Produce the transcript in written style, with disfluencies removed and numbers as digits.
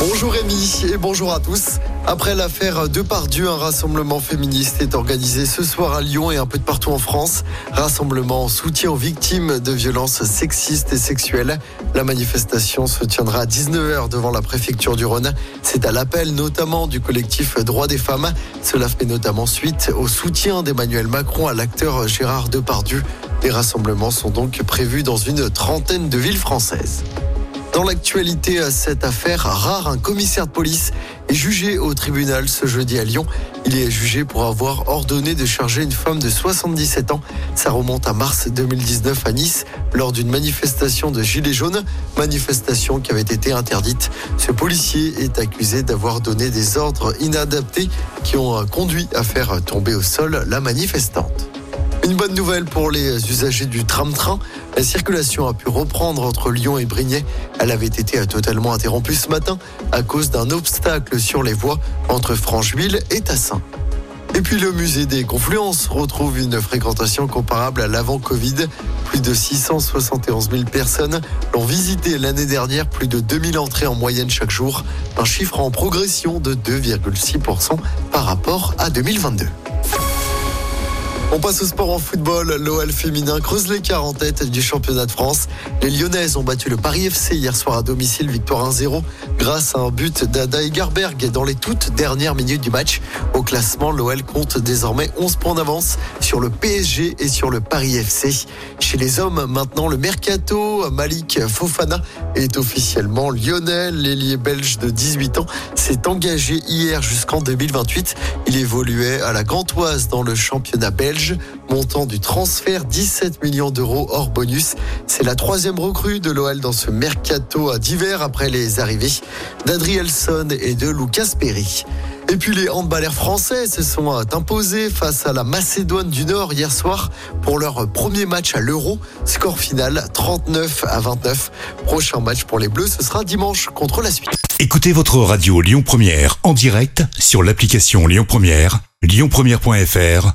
Bonjour Rémi et bonjour à tous. Après l'affaire Depardieu, un rassemblement féministe est organisé ce soir à Lyon et un peu de partout en France. Rassemblement en soutien aux victimes de violences sexistes et sexuelles. La manifestation se tiendra à 19h devant la préfecture du Rhône. C'est à l'appel notamment du collectif Droits des femmes. Cela fait notamment suite au soutien d'Emmanuel Macron à l'acteur Gérard Depardieu. Les rassemblements sont donc prévus dans une trentaine de villes françaises. Dans l'actualité, cette affaire rare, un commissaire de police est jugé au tribunal ce jeudi à Lyon. Il est jugé pour avoir ordonné de charger une femme de 77 ans. Ça remonte à mars 2019 à Nice, lors d'une manifestation de gilets jaunes, manifestation qui avait été interdite. Ce policier est accusé d'avoir donné des ordres inadaptés qui ont conduit à faire tomber au sol la manifestante. Une bonne nouvelle pour les usagers du tram-train. La circulation a pu reprendre entre Lyon et Brignais. Elle avait été totalement interrompue ce matin à cause d'un obstacle sur les voies entre Francheville et Tassin. Et puis le musée des Confluences retrouve une fréquentation comparable à l'avant-Covid. Plus de 671 000 personnes l'ont visité l'année dernière, plus de 2000 entrées en moyenne chaque jour. Un chiffre en progression de 2,6% par rapport à 2022. On passe au sport en football. L'OL féminin creuse l'écart en tête du championnat de France. Les Lyonnaises ont battu le Paris FC hier soir à domicile, victoire 1-0 grâce à un but d'Ada Egerberg dans les toutes dernières minutes du match. Au classement, l'OL compte désormais 11 points d'avance sur le PSG et sur le Paris FC. Chez les hommes, maintenant, le mercato, Malik Fofana est officiellement lyonnais. L'ailier belge de 18 ans s'est engagé hier jusqu'en 2028. Il évoluait à la Gantoise dans le championnat belge. Montant du transfert 17 millions d'euros hors bonus. C'est la troisième recrue de l'OL dans ce mercato à d'hiver après les arrivées d'Adrielson et de Lucas Perry. Et puis les handballeurs français se sont imposés face à la Macédoine du Nord hier soir pour leur premier match à l'Euro. Score final 39-29. Prochain match pour les Bleus, ce sera dimanche contre la Suisse. Écoutez votre radio Lyon Première en direct sur l'application Lyon Première, lyonpremière.fr.